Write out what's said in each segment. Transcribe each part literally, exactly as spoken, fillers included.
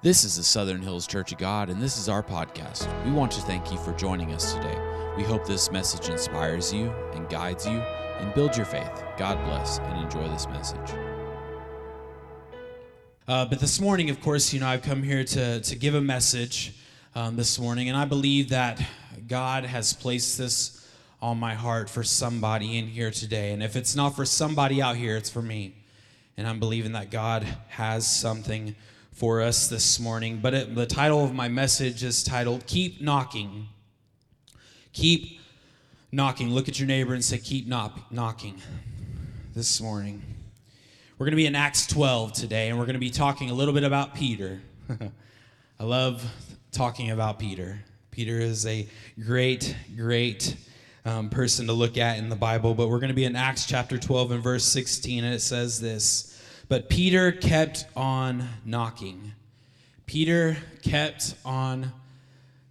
This is the Southern Hills Church of God, and this is our podcast. We want to thank you for joining us today. We hope this message inspires you and guides you and builds your faith. God bless and enjoy this message. Uh, but this morning, of course, you know, I've come here to, to give a message um, this morning, and I believe that God has placed this on my heart for somebody in here today. And if it's not for somebody out here, it's for me. And I'm believing that God has something for us this morning. But it, the title of my message is titled, Keep Knocking. Keep knocking. Look at your neighbor and say, keep knock, knocking this morning. We're going to be in Acts twelve today, and we're going to be talking a little bit about Peter. I love talking about Peter. Peter is a great, great um, person to look at in the Bible, but we're going to be in Acts chapter twelve and verse sixteen, and it says this, But Peter kept on knocking. Peter kept on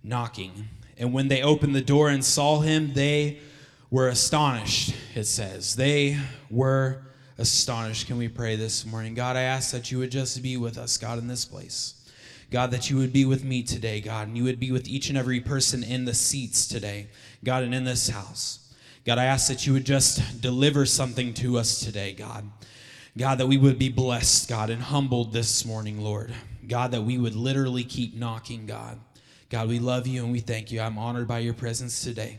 knocking. And when they opened the door and saw him, they were astonished, it says. They were astonished. Can we pray this morning? God, I ask that you would just be with us, God, in this place. God, that you would be with me today, God, and you would be with each and every person in the seats today, God, and in this house. God, I ask that you would just deliver something to us today, God. God, that we would be blessed, God, and humbled this morning, Lord. God, that we would literally keep knocking, God. God, we love you and we thank you. I'm honored by your presence today.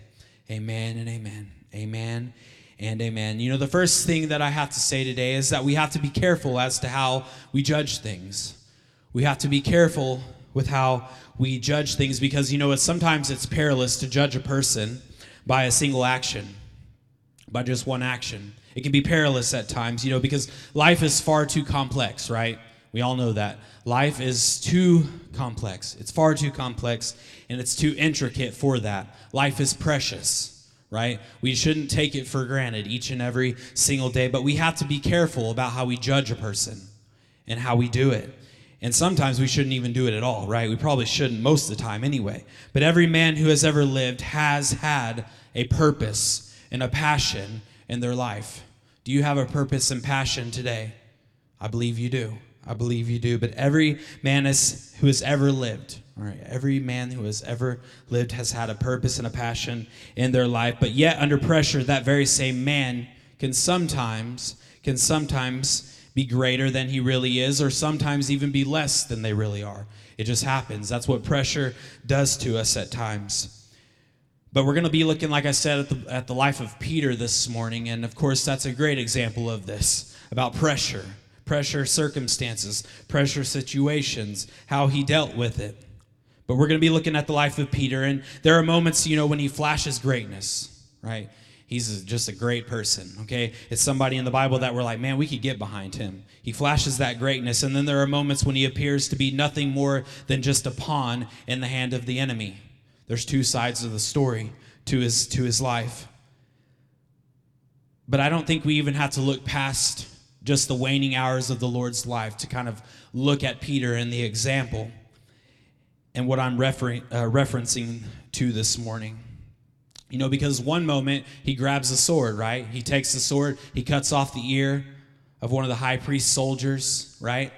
Amen and amen. Amen and amen. You know, the first thing that I have to say today is that we have to be careful as to how we judge things. We have to be careful with how we judge things because, you know, it's, sometimes it's perilous to judge a person by a single action, by just one action. It can be perilous at times, you know, because life is far too complex, right? We all know that. Life is too complex. It's far too complex, and it's too intricate for that. Life is precious, right? We shouldn't take it for granted each and every single day, but we have to be careful about how we judge a person and how we do it. And sometimes we shouldn't even do it at all, right? We probably shouldn't most of the time anyway. But every man who has ever lived has had a purpose and a passion in their life. Do you have a purpose and passion today? I believe you do. I believe you do. But every man is, who has ever lived, all right, every man who has ever lived has had a purpose and a passion in their life. But yet, under pressure, that very same man can sometimes can sometimes be greater than he really is, or sometimes even be less than they really are. It just happens. That's what pressure does to us at times. But we're going to be looking, like I said, at the, at the life of Peter this morning. And, of course, that's a great example of this, about pressure, pressure circumstances, pressure situations, how he dealt with it. But we're going to be looking at the life of Peter. And there are moments, you know, when he flashes greatness, right? He's just a great person, okay? It's somebody in the Bible that we're like, man, we could get behind him. He flashes that greatness. And then there are moments when he appears to be nothing more than just a pawn in the hand of the enemy. There's two sides of the story to his to his life. But I don't think we even have to look past just the waning hours of the Lord's life to kind of look at Peter and the example and what I'm refer- uh, referencing to this morning. You know, because one moment he grabs a sword, right? He takes the sword, he cuts off the ear of one of the high priest soldiers, right?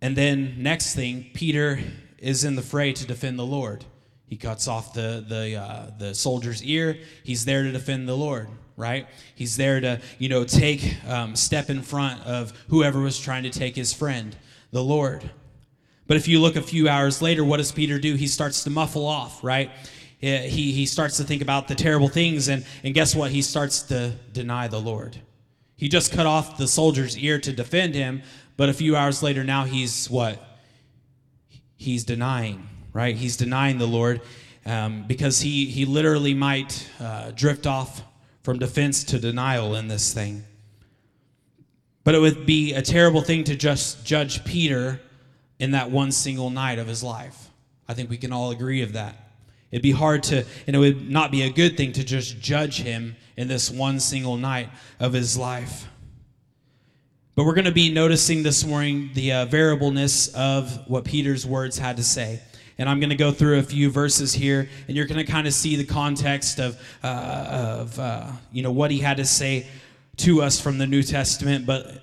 And then next thing, Peter is in the fray to defend the Lord. He cuts off the the uh, the soldier's ear. He's there to defend the Lord, right? He's there to, you know, take um, step in front of whoever was trying to take his friend, the Lord. But if you look a few hours later, what does Peter do? He starts to muffle off, right? He he starts to think about the terrible things, and and guess what? He starts to deny the Lord. He just cut off the soldier's ear to defend him, but a few hours later, now he's what? He's denying. Right? He's denying the Lord um, because he, he literally might uh, drift off from defense to denial in this thing. But it would be a terrible thing to just judge Peter in that one single night of his life. I think we can all agree of that. It'd be hard to, and it would not be a good thing to just judge him in this one single night of his life. But we're going to be noticing this morning the uh, variableness of what Peter's words had to say. And I'm going to go through a few verses here, and you're going to kind of see the context of, uh, of uh, you know, what he had to say to us from the New Testament, but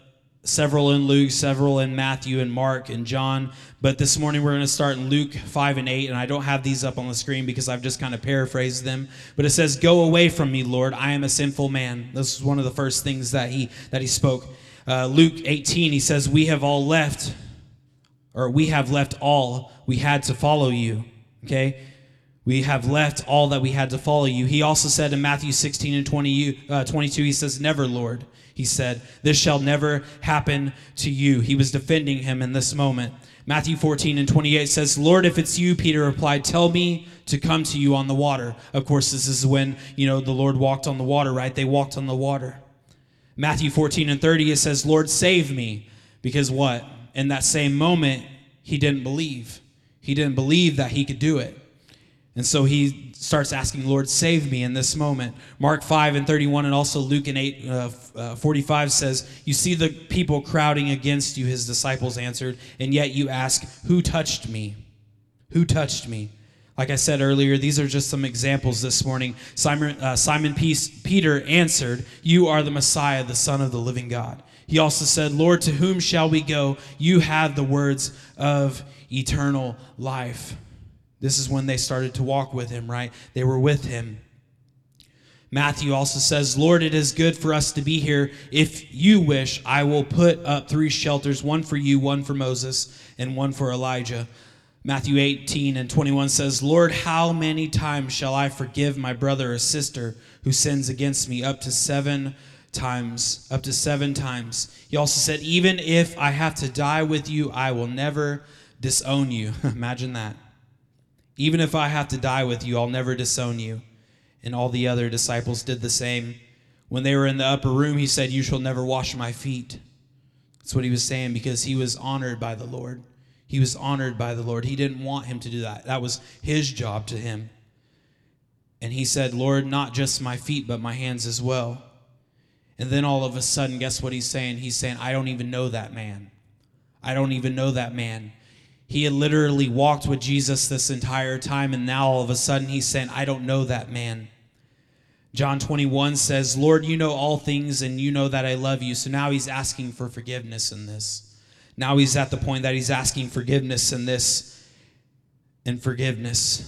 several in Luke, several in Matthew and Mark and John. But this morning we're going to start in Luke five and eight, and I don't have these up on the screen because I've just kind of paraphrased them. But it says, "Go away from me, Lord, I am a sinful man." This is one of the first things that he that he spoke. Uh, Luke eighteen, he says, "We have all left, or we have left all we had to follow you." Okay? We have left all that we had to follow you. He also said in Matthew sixteen and twenty-two, he says, "Never, Lord," he said, "this shall never happen to you." He was defending him in this moment. Matthew fourteen and twenty-eight says, "Lord, if it's you," Peter replied, "tell me to come to you on the water." Of course, this is when, you know, the Lord walked on the water, right? They walked on the water. Matthew fourteen and thirty, it says, "Lord, save me." Because what? In that same moment, he didn't believe. He didn't believe that he could do it. And so he starts asking, "Lord, save me" in this moment. Mark five and thirty-one, and also Luke and eight, forty-five says, "You see the people crowding against you," his disciples answered, "and yet you ask, 'Who touched me? Who touched me?'" Like I said earlier, these are just some examples this morning. Simon, uh, Simon Peter answered, "You are the Messiah, the Son of the living God." He also said, "Lord, to whom shall we go? You have the words of eternal life." This is when they started to walk with him, right? They were with him. Matthew also says, "Lord, it is good for us to be here. If you wish, I will put up three shelters, one for you, one for Moses, and one for Elijah." Matthew eighteen and twenty-one says, "Lord, how many times shall I forgive my brother or sister who sins against me? Up to seven times. Up to seven times. He also said, "Even if I have to die with you, I will never disown you." Imagine that. "Even if I have to die with you, I'll never disown you." And all the other disciples did the same. When they were in the upper room, he said, "You shall never wash my feet." That's what he was saying, because he was honored by the Lord. He was honored by the Lord. He didn't want him to do that. That was his job to him. And he said, "Lord, not just my feet, but my hands as well." And then all of a sudden, guess what he's saying? He's saying, "I don't even know that man. I don't even know that man." He had literally walked with Jesus this entire time, and now all of a sudden he's saying, "I don't know that man." John twenty-one says, "Lord, you know all things, and you know that I love you." So now he's asking for forgiveness in this. Now he's at the point that he's asking forgiveness in this and forgiveness.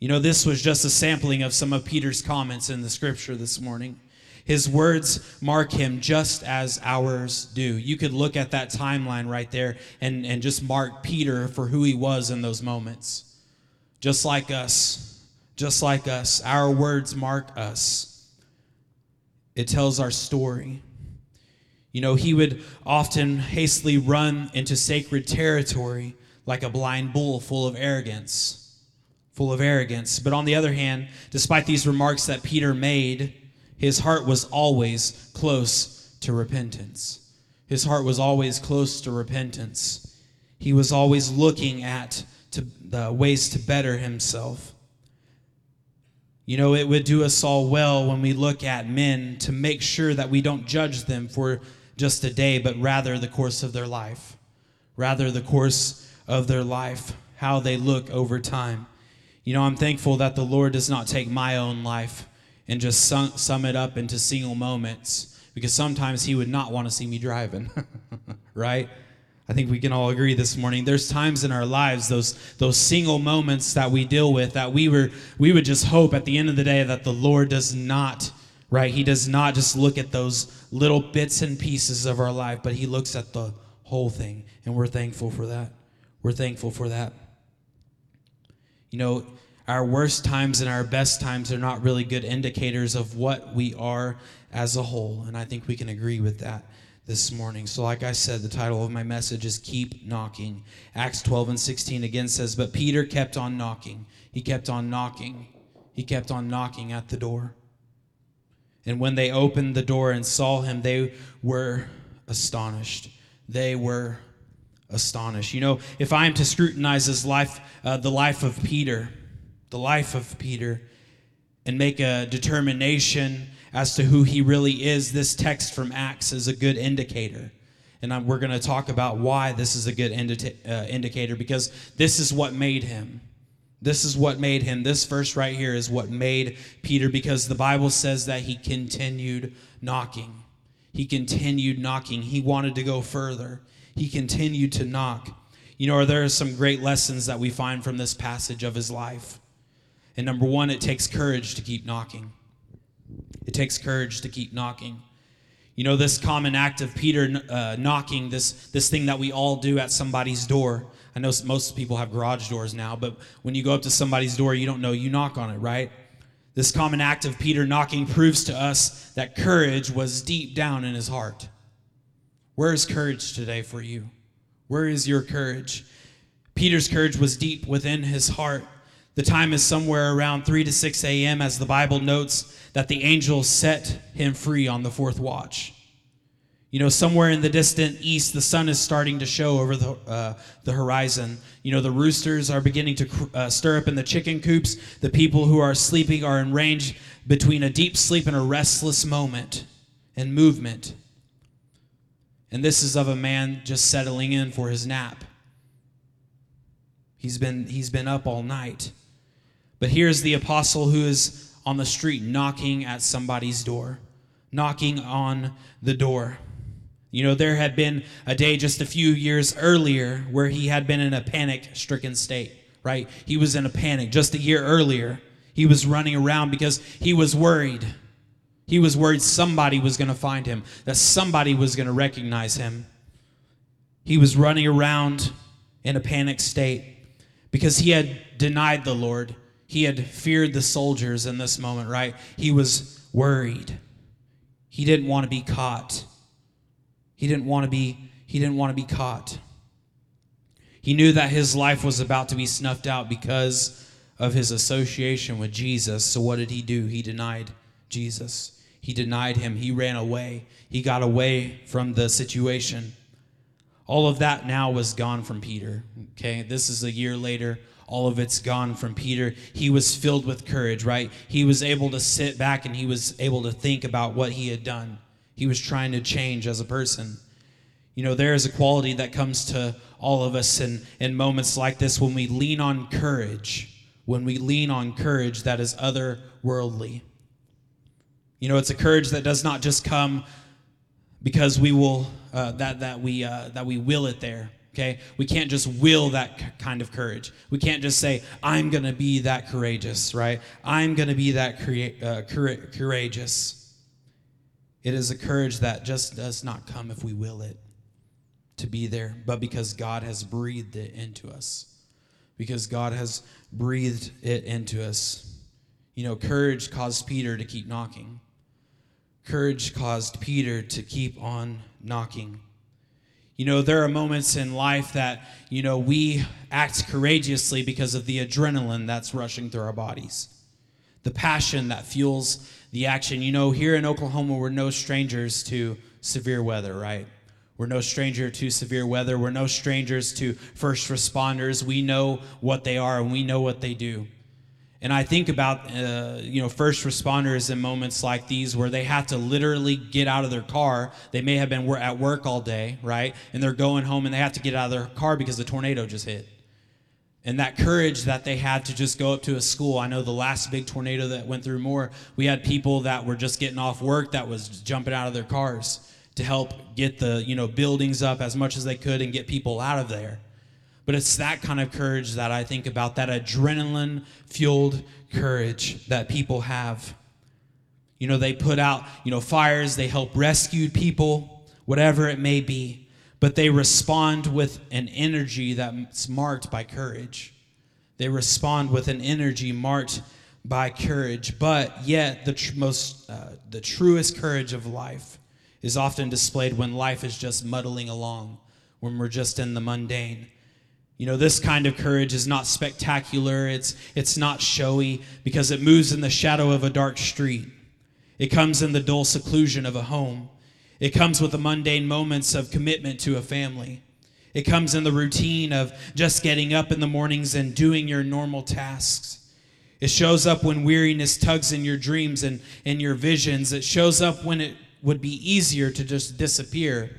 You know, this was just a sampling of some of Peter's comments in the scripture this morning. His words mark him just as ours do. You could look at that timeline right there and, and just mark Peter for who he was in those moments. Just like us. Just like us. Our words mark us. It tells our story. You know, he would often hastily run into sacred territory like a blind bull full of arrogance. Full of arrogance. But on the other hand, despite these remarks that Peter made, his heart was always close to repentance. His heart was always close to repentance. He was always looking at to, uh, ways to better himself. You know, it would do us all well when we look at men to make sure that we don't judge them for just a day, but rather the course of their life. Rather the course of their life, how they look over time. You know, I'm thankful that the Lord does not take my own life and just sum it up into single moments, because sometimes he would not want to see me driving, right? I think we can all agree this morning. There's times in our lives, those those single moments that we deal with, that we were we would just hope at the end of the day that the Lord does not, right? He does not just look at those little bits and pieces of our life, but he looks at the whole thing, and we're thankful for that. We're thankful for that. You know, our worst times and our best times are not really good indicators of what we are as a whole. And I think we can agree with that this morning. So like I said, the title of my message is Keep Knocking. Acts twelve and sixteen again says, "But Peter kept on knocking." He kept on knocking. He kept on knocking at the door. "And when they opened the door and saw him, they were astonished." They were astonished. You know, if I am to scrutinize his life, uh, the life of Peter, the life of Peter, and make a determination as to who he really is, this text from Acts is a good indicator. And I'm, we're going to talk about why this is a good indi- uh, indicator, because this is what made him. This is what made him. This verse right here is what made Peter, because the Bible says that he continued knocking. He continued knocking. He wanted to go further. He continued to knock. You know, there are some great lessons that we find from this passage of his life. And number one, it takes courage to keep knocking. It takes courage to keep knocking. You know, this common act of Peter uh, knocking, this this thing that we all do at somebody's door. I know most people have garage doors now, but when you go up to somebody's door, you don't know, you knock on it, right? This common act of Peter knocking proves to us that courage was deep down in his heart. Where is courage today for you? Where is your courage? Peter's courage was deep within his heart. The time is somewhere around three to six a.m. as the Bible notes that the angel set him free on the fourth watch. You know, somewhere in the distant east, the sun is starting to show over the uh, the horizon. You know, the roosters are beginning to uh, stir up in the chicken coops. The people who are sleeping are in range between a deep sleep and a restless moment and movement. And this is of a man just settling in for his nap. He's been he's been up all night. But here's the apostle who is on the street knocking at somebody's door, knocking on the door. You know, there had been a day just a few years earlier where he had been in a panic-stricken state, right? He was in a panic just a year earlier. He was running around because he was worried. He was worried somebody was going to find him, that somebody was going to recognize him. He was running around in a panic state because he had denied the Lord. He had feared the soldiers in this moment, right? He was worried. He didn't want to be caught. He didn't want to be, he didn't want to be caught. He knew that his life was about to be snuffed out because of his association with Jesus. So what did he do? He denied Jesus. He denied him. He ran away. He got away from the situation. All of that now was gone from Peter. Okay, this is a year later. All of it's gone from Peter. He was filled with courage, right? He was able to sit back and he was able to think about what he had done. He was trying to change as a person. You know, there is a quality that comes to all of us in, in moments like this when we lean on courage, when we lean on courage that is otherworldly. You know, it's a courage that does not just come because we will uh, that that we uh, that we will it there. Okay, we can't just will that c- kind of courage. We can't just say, "I'm gonna be that courageous," right? I'm gonna be that crea- uh, cur- courageous. It is a courage that just does not come if we will it to be there, but because God has breathed it into us, because God has breathed it into us. You know, courage caused Peter to keep knocking. Courage caused Peter to keep on knocking. You know, there are moments in life that, you know, we act courageously because of the adrenaline that's rushing through our bodies, the passion that fuels the action. You know, here in Oklahoma, we're no strangers to severe weather, right? We're no stranger to severe weather. We're no strangers to first responders. We know what they are and we know what they do. And I think about, uh, you know, first responders in moments like these where they have to literally get out of their car. They may have been at work all day, right? And they're going home and they have to get out of their car because the tornado just hit. And that courage that they had to just go up to a school. I know the last big tornado that went through Moore, we had people that were just getting off work that was jumping out of their cars to help get the, you know, buildings up as much as they could and get people out of there. But it's that kind of courage that I think about, that adrenaline-fueled courage that people have. You know, they put out, you know, fires, they help rescue people, whatever it may be, but they respond with an energy that's marked by courage. They respond with an energy marked by courage, but yet the tr- most, uh, the truest courage of life is often displayed when life is just muddling along, when we're just in the mundane. You know, this kind of courage is not spectacular, it's it's not showy, because it moves in the shadow of a dark street. It comes in the dull seclusion of a home. It comes with the mundane moments of commitment to a family. It comes in the routine of just getting up in the mornings and doing your normal tasks. It shows up when weariness tugs in your dreams and in your visions. It shows up when it would be easier to just disappear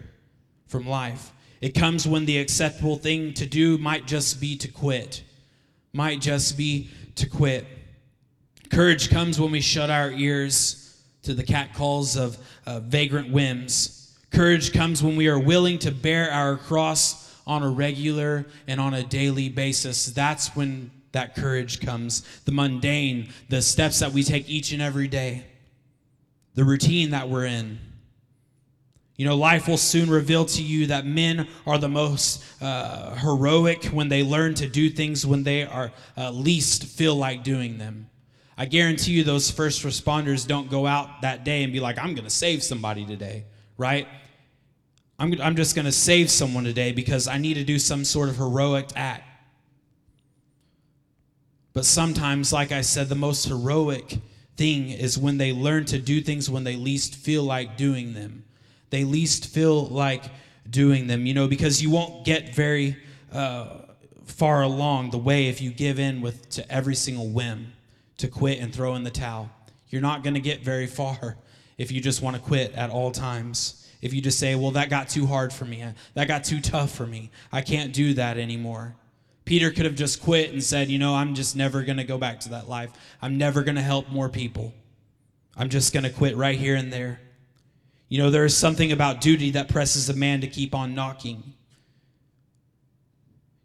from life. It comes when the acceptable thing to do might just be to quit, might just be to quit. Courage comes when we shut our ears to the catcalls of uh, vagrant whims. Courage comes when we are willing to bear our cross on a regular and on a daily basis. That's when that courage comes. The mundane, the steps that we take each and every day, the routine that we're in. You know, life will soon reveal to you that men are the most uh, heroic when they learn to do things when they are uh, least feel like doing them. I guarantee you those first responders don't go out that day and be like, I'm going to save somebody today, right? I'm, I'm just going to save someone today because I need to do some sort of heroic act. But sometimes, like I said, the most heroic thing is when they learn to do things when they least feel like doing them. They least feel like doing them, you know, because you won't get very uh, far along the way if you give in with to every single whim to quit and throw in the towel. You're not going to get very far if you just want to quit at all times. If you just say, well, that got too hard for me. That got too tough for me. I can't do that anymore. Peter could have just quit and said, you know, I'm just never going to go back to that life. I'm never going to help more people. I'm just going to quit right here and there. You know, there is something about duty that presses a man to keep on knocking.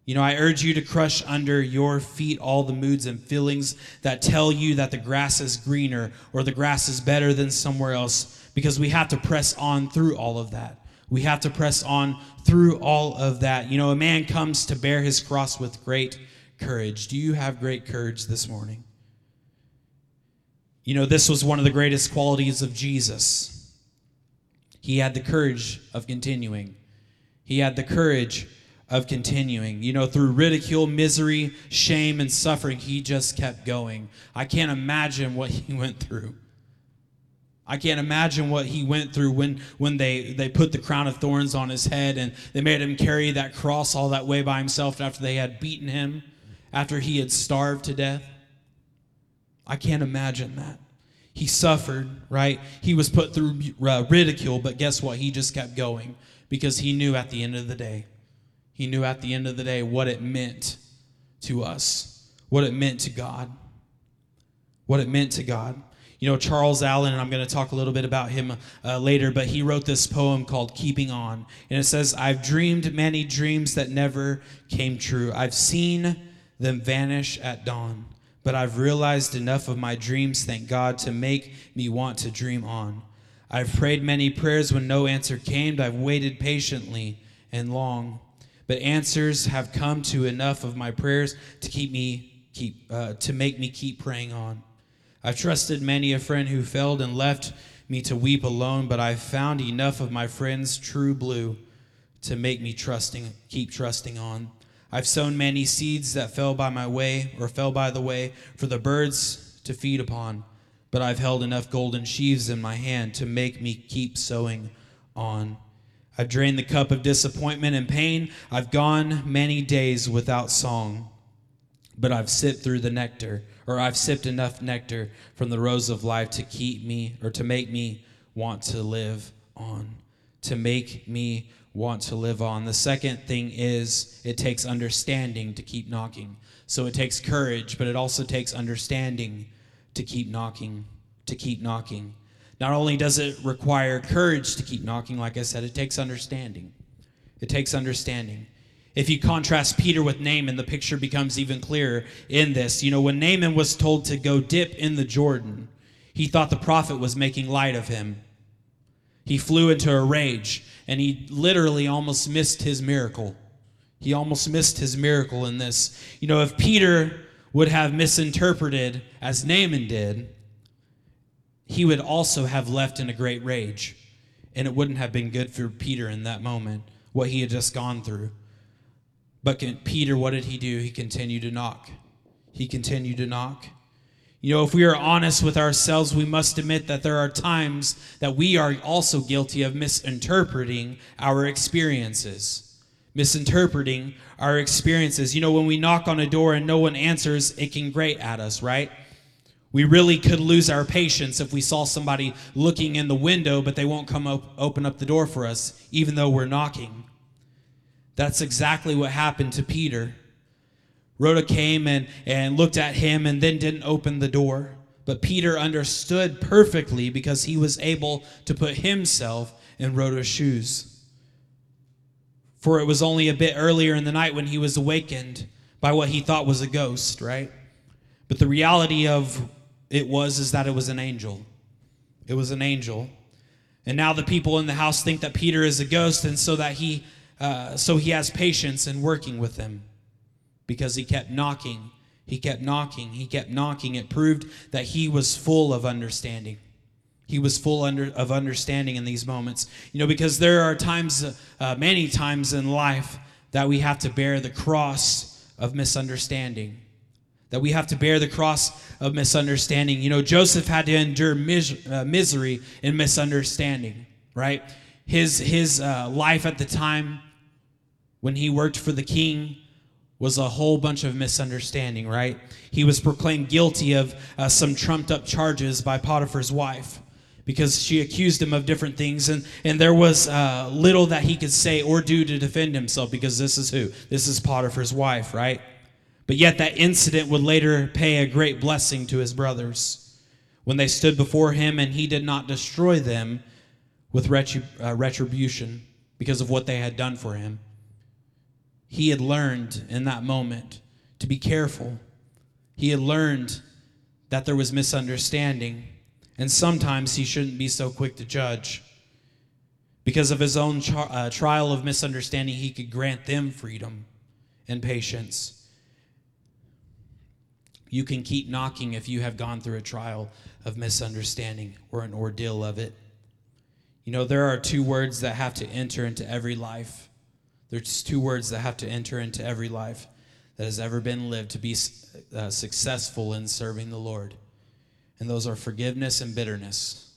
You know, I urge you to crush under your feet all the moods and feelings that tell you that the grass is greener or the grass is better than somewhere else, because we have to press on through all of that. We have to press on through all of that. You know, a man comes to bear his cross with great courage. Do you have great courage this morning? You know, this was one of the greatest qualities of Jesus. He had the courage of continuing. He had the courage of continuing. You know, through ridicule, misery, shame, and suffering, he just kept going. I can't imagine what he went through. I can't imagine what he went through when, when they, they put the crown of thorns on his head and they made him carry that cross all that way by himself after they had beaten him, after he had starved to death. I can't imagine that. He suffered, right? He was put through ridicule, but guess what? He just kept going because he knew at the end of the day, he knew at the end of the day what it meant to us, what it meant to God, what it meant to God. You know, Charles Allen, and I'm going to talk a little bit about him uh, later, but he wrote this poem called Keeping On, and it says, I've dreamed many dreams that never came true. I've seen them vanish at dawn. But I've realized enough of my dreams, thank God, to make me want to dream on. I've prayed many prayers when no answer came. I've waited patiently and long. But answers have come to enough of my prayers to keep me keep uh, to make me keep praying on. I've trusted many a friend who failed and left me to weep alone, but I've found enough of my friends true blue to make me trusting keep trusting on. I've sown many seeds that fell by my way or fell by the way for the birds to feed upon, but I've held enough golden sheaves in my hand to make me keep sowing on. I've drained the cup of disappointment and pain. I've gone many days without song, but I've sipped through the nectar, or I've sipped enough nectar from the rose of life to keep me, or to make me want to live on, to make me want to live on. The second thing is it takes understanding to keep knocking. So it takes courage, but it also takes understanding to keep knocking, to keep knocking. Not only does it require courage to keep knocking, like I said, it takes understanding. It takes understanding. If you contrast Peter with Naaman, the picture becomes even clearer in this. You know, when Naaman was told to go dip in the Jordan, he thought the prophet was making light of him. He flew into a rage, and he literally almost missed his miracle. He almost missed his miracle in this. You know, if Peter would have misinterpreted as Naaman did, he would also have left in a great rage, and it wouldn't have been good for Peter in that moment, what he had just gone through. But Peter, what did he do? He continued to knock. He continued to knock. You know, if we are honest with ourselves, we must admit that there are times that we are also guilty of misinterpreting our experiences. Misinterpreting our experiences. You know, when we knock on a door and no one answers, it can grate at us, right? We really could lose our patience if we saw somebody looking in the window, but they won't come up, open up the door for us, even though we're knocking. That's exactly what happened to Peter. Rhoda came and, and looked at him and then didn't open the door. but Peter understood perfectly because he was able to put himself in Rhoda's shoes. For it was only a bit earlier in the night when he was awakened by what he thought was a ghost, right? But the reality of it was is that it was an angel. It was an angel. And now the people in the house think that Peter is a ghost, and so that he uh, so he has patience in working with them because he kept knocking. He kept knocking. He kept knocking. It proved that he was full of understanding. He was full under, of understanding in these moments. You know, because there are times, uh, many times in life, that we have to bear the cross of misunderstanding. That we have to bear the cross of misunderstanding. You know, Joseph had to endure mis- uh, misery and misunderstanding, right? His, his uh, life at the time when he worked for the king was a whole bunch of misunderstanding, right? He was proclaimed guilty of uh, some trumped-up charges by Potiphar's wife because she accused him of different things, and, and there was uh, little that he could say or do to defend himself because this is who? This is Potiphar's wife, right? But yet that incident would later pay a great blessing to his brothers when they stood before him and he did not destroy them with retribution because of what they had done for him. He had learned in that moment to be careful. He had learned that there was misunderstanding, and sometimes he shouldn't be so quick to judge. Because of his own tri- uh, trial of misunderstanding, he could grant them freedom and patience. You can keep knocking if you have gone through a trial of misunderstanding or an ordeal of it. You know, there are two words that have to enter into every life. There's two words that have to enter into every life that has ever been lived to be uh, successful in serving the Lord. And those are forgiveness and bitterness.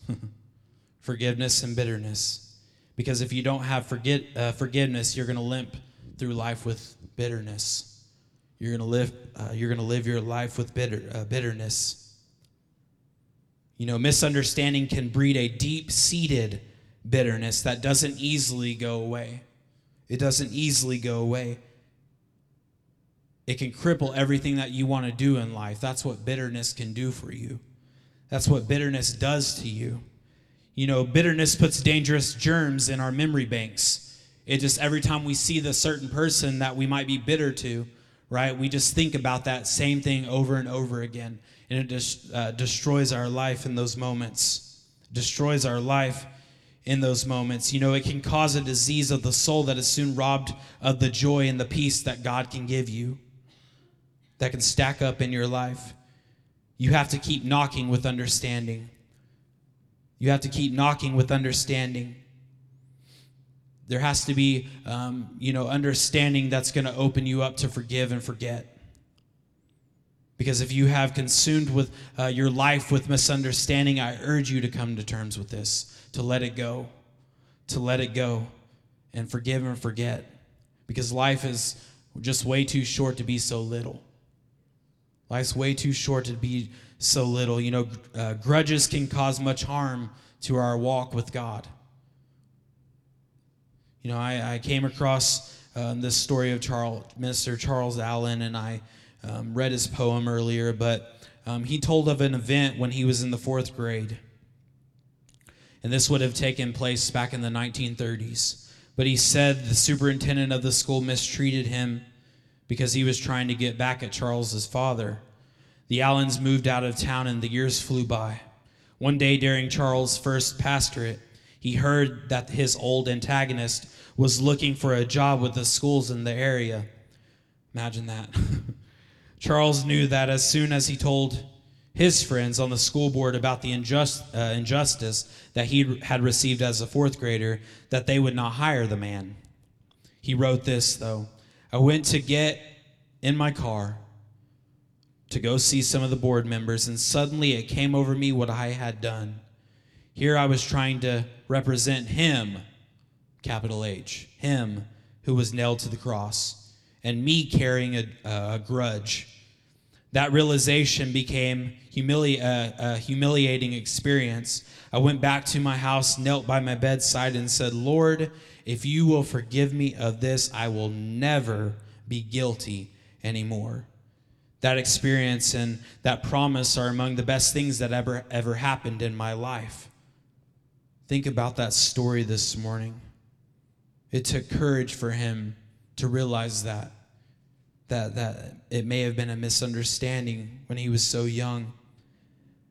Forgiveness and bitterness. Because if you don't have forget, uh, forgiveness, you're going to limp through life with bitterness. You're gonna live. Uh, you're gonna live your life with bitter, uh, bitterness. You know, misunderstanding can breed a deep-seated bitterness that doesn't easily go away. It doesn't easily go away. It can cripple everything that you want to do in life. That's what bitterness can do for you. That's what bitterness does to you. You know, bitterness puts dangerous germs in our memory banks. It just every time we see the certain person that we might be bitter to, right? We just think about that same thing over and over again, and it just uh, destroys our life in those moments. Destroys our life in those moments. You know, it can cause a disease of the soul that is soon robbed of the joy and the peace that God can give you, that can stack up in your life. You have to keep knocking with understanding. You have to keep knocking with understanding. There has to be, um, you know, understanding that's going to open you up to forgive and forget. Because if you have consumed with uh, your life with misunderstanding, I urge you to come to terms with this, to let it go, to let it go and forgive and forget. Because life is just way too short to be so little. Life's way too short to be so little. You know, uh, grudges can cause much harm to our walk with God. You know, I, I came across uh, this story of Charles, Minister Charles Allen, and I um, read his poem earlier, but um, he told of an event when he was in the fourth grade. And this would have taken place back in the nineteen thirties. But he said the superintendent of the school mistreated him because he was trying to get back at Charles's father. The Allens moved out of town and the years flew by. One day during Charles' first pastorate, he heard that his old antagonist was looking for a job with the schools in the area. Imagine that. Charles knew that as soon as he told his friends on the school board about the injust, uh, injustice that he had received as a fourth grader, that they would not hire the man. He wrote this, though. I went to get in my car to go see some of the board members, and suddenly it came over me what I had done. Here I was trying to represent him, capital H, him who was nailed to the cross, and me carrying a, a grudge. That realization became humili- uh, a humiliating experience. I went back to my house, knelt by my bedside, and said, Lord, if you will forgive me of this, I will never be guilty anymore. That experience and that promise are among the best things that ever, ever happened in my life. Think about that story this morning. It took courage for him to realize that, that, that it may have been a misunderstanding when he was so young.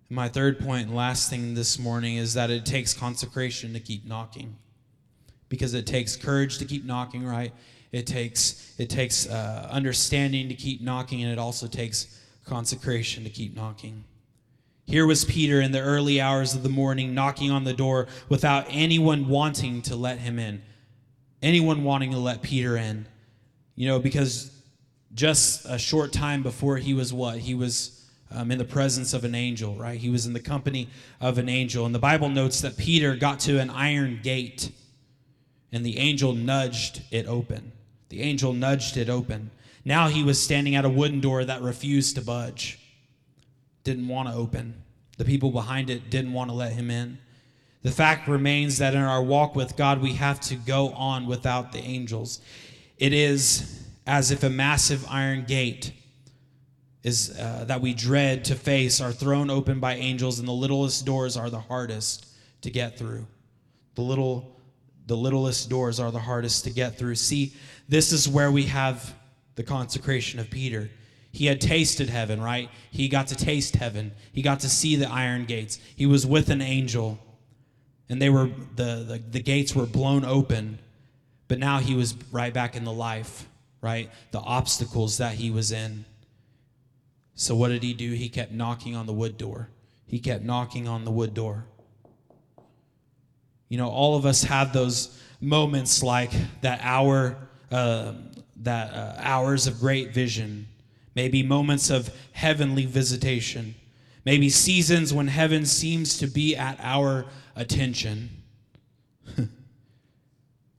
And my third point and last thing this morning is that it takes consecration to keep knocking, because it takes courage to keep knocking, right? It takes it takes uh, understanding to keep knocking, and it also takes consecration to keep knocking. Here was Peter in the early hours of the morning knocking on the door without anyone wanting to let him in, anyone wanting to let Peter in. You know, because just a short time before he was what? He was um, in the presence of an angel, right? He was in the company of an angel. And the Bible notes that Peter got to an iron gate, and the angel nudged it open. The angel nudged it open. Now he was standing at a wooden door that refused to budge, didn't want to open. The people behind it didn't want to let him in. The fact remains that in our walk with God, we have to go on without the angels. It is as if a massive iron gate is uh, that we dread to face are thrown open by angels, and the littlest doors are the hardest to get through. The little The littlest doors are the hardest to get through. See, this is where we have the consecration of Peter. He had tasted heaven, right? He got to taste heaven. He got to see the iron gates. He was with an angel, and they were the, the, the gates were blown open, but now he was right back in the life, right? The obstacles that he was in. So what did he do? He kept knocking on the wood door. He kept knocking on the wood door. You know, all of us have those moments like that hour, uh, that uh, hours of great vision, maybe moments of heavenly visitation, maybe seasons when heaven seems to be at our attention.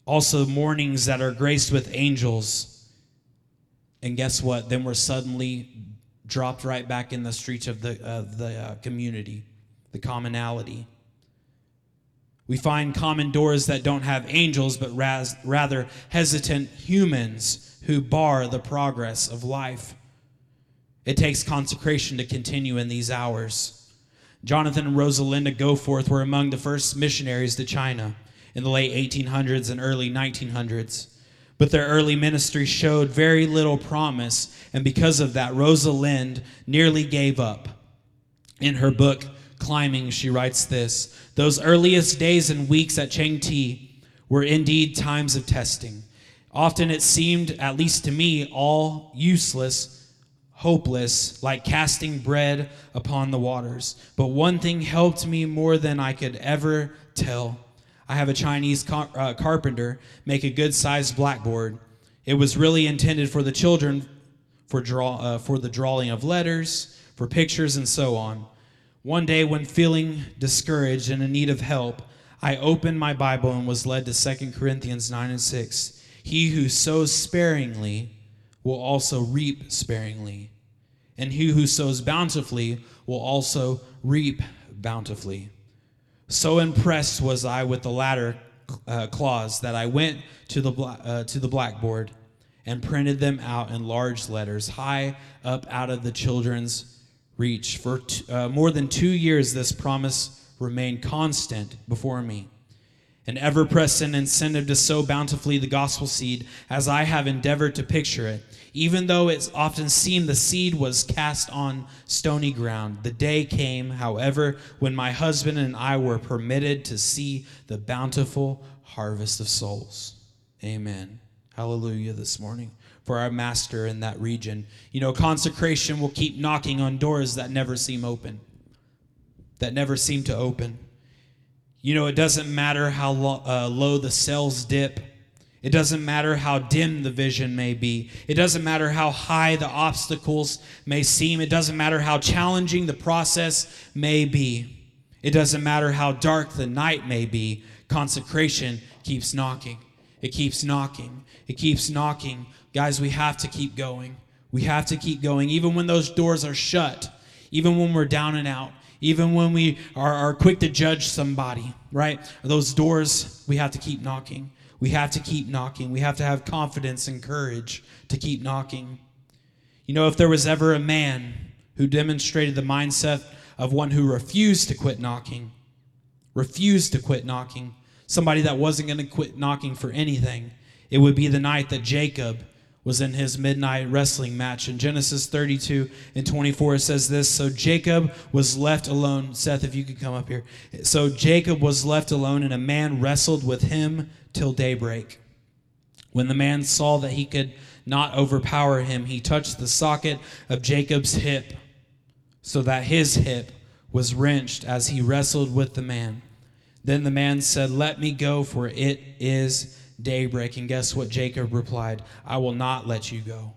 Also mornings that are graced with angels. And guess what? Then we're suddenly dropped right back in the streets of the, uh, the uh, community, the commonality. We find common doors that don't have angels, but raz- rather hesitant humans who bar the progress of life. It takes consecration to continue in these hours. Jonathan and Rosalinda Goforth were among the first missionaries to China in the late eighteen hundreds and early nineteen hundreds. But their early ministry showed very little promise, and because of that, Rosalind nearly gave up. In her book, Climbing, she writes this: those earliest days and weeks at Chengti were indeed times of testing. Often it seemed, at least to me, all useless, hopeless, like casting bread upon the waters. But one thing helped me more than I could ever tell. I have a Chinese car- uh, carpenter make a good-sized blackboard. It was really intended for the children, for draw uh, for the drawing of letters, for pictures, and so on. One day, when feeling discouraged and in need of help, I opened my Bible and was led to Second Corinthians nine and six. He who sows sparingly will also reap sparingly, and he who sows bountifully will also reap bountifully. So impressed was I with the latter uh, clause that I went to the bla- uh, to the blackboard and printed them out in large letters, high up out of the children's reach. For t- uh, more than two years, this promise remained constant before me, an ever-present incentive to sow bountifully the gospel seed as I have endeavored to picture it. Even though it often seemed the seed was cast on stony ground, the day came, however, when my husband and I were permitted to see the bountiful harvest of souls. Amen. Hallelujah this morning for our master in that region. You know, consecration will keep knocking on doors that never seem open, that never seem to open. You know, it doesn't matter how lo- uh, low the cells dip. It doesn't matter how dim the vision may be. It doesn't matter how high the obstacles may seem. It doesn't matter how challenging the process may be. It doesn't matter how dark the night may be. Consecration keeps knocking. It keeps knocking. It keeps knocking. Guys, we have to keep going. We have to keep going. Even when those doors are shut, even when we're down and out, even when we are, are quick to judge somebody, right? Those doors, we have to keep knocking. We have to keep knocking. We have to have confidence and courage to keep knocking. You know, if there was ever a man who demonstrated the mindset of one who refused to quit knocking, refused to quit knocking, somebody that wasn't going to quit knocking for anything, it would be the night that Jacob was in his midnight wrestling match. In Genesis thirty-two and twenty-four, it says this, so Jacob was left alone. Seth, if you could come up here. So Jacob was left alone, and a man wrestled with him till daybreak. When the man saw that he could not overpower him, he touched the socket of Jacob's hip, so that his hip was wrenched as he wrestled with the man. Then the man said, let me go, for it is daybreak. And guess what? Jacob replied, I will not let you go.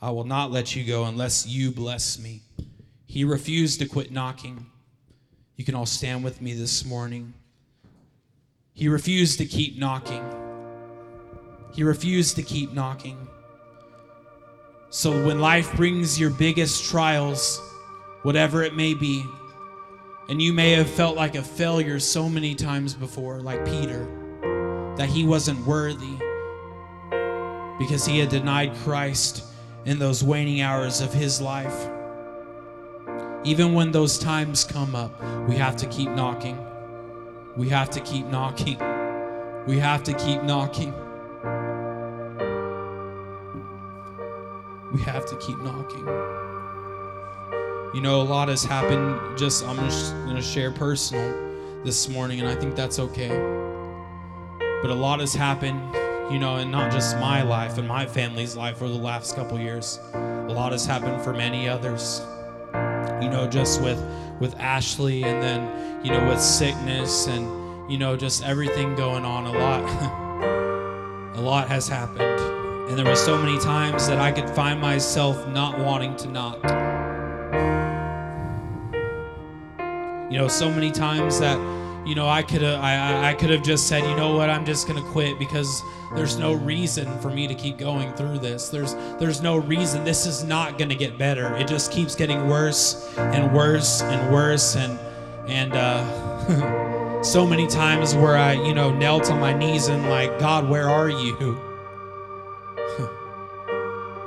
I will not let you go unless you bless me. He refused to quit knocking. You can all stand with me this morning. He refused to keep knocking. He refused to keep knocking. So when life brings your biggest trials, whatever it may be, and you may have felt like a failure so many times before, like Peter, that he wasn't worthy because he had denied Christ in those waning hours of his life. Even when those times come up, we have to keep knocking. We have to keep knocking. We have to keep knocking. We have to keep knocking. You know, a lot has happened. Just, I'm just going to share personal this morning, and I think that's okay. But a lot has happened, you know, and not just my life and my family's life over the last couple years. A lot has happened for many others, you know, just with, with Ashley, and then, you know, with sickness and, you know, just everything going on. A lot, a lot has happened. And there were so many times that I could find myself not wanting to knock. You know, so many times that, you know, I could have I, I could have just said, you know what, I'm just going to quit because there's no reason for me to keep going through this. There's there's no reason. This is not going to get better. It just keeps getting worse and worse and worse. And and uh, so many times where I, you know, knelt on my knees and like, God, where are you?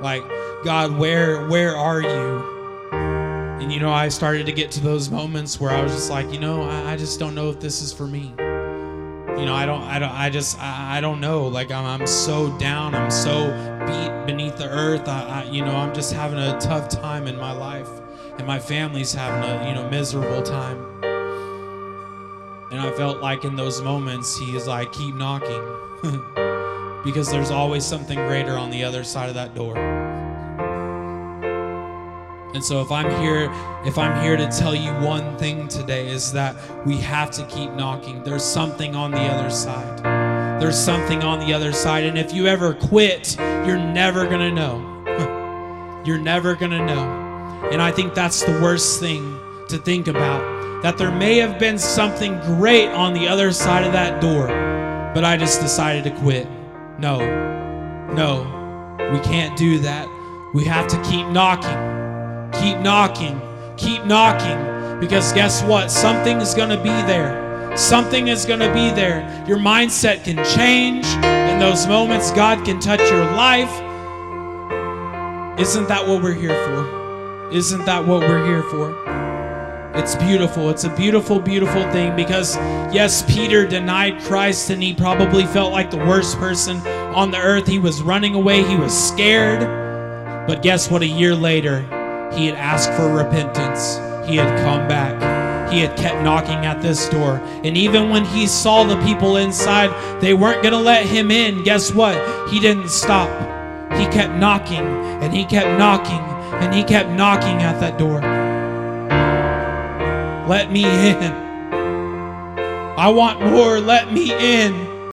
Like, God, where where are you? And, you know, I started to get to those moments where I was just like, you know, I, I just don't know if this is for me. You know, I don't, I don't, I just, I, I don't know. Like, I'm, I'm so down. I'm so beat beneath the earth. I, I, you know, I'm just having a tough time in my life, and my family's having a, you know, miserable time. And I felt like in those moments, he is like, keep knocking because there's always something greater on the other side of that door. And so if I'm here, if I'm here to tell you one thing today, is that we have to keep knocking. There's something on the other side. There's something on the other side. And if you ever quit, you're never going to know. You're never going to know. And I think that's the worst thing to think about, that there may have been something great on the other side of that door, but I just decided to quit. No, no, we can't do that. We have to keep knocking. Keep knocking, keep knocking, because guess what? Something is going to be there. Something is going to be there. Your mindset can change. In those moments, God can touch your life. Isn't that what we're here for? Isn't that what we're here for? It's beautiful. It's a beautiful, beautiful thing, because yes, Peter denied Christ, and he probably felt like the worst person on the earth. He was running away. He was scared. But guess what? A year later, he had asked for repentance. He had come back. He had kept knocking at this door. And even when he saw the people inside, they weren't going to let him in. Guess what? He didn't stop. He kept knocking, and he kept knocking, and he kept knocking at that door. Let me in. I want more. Let me in.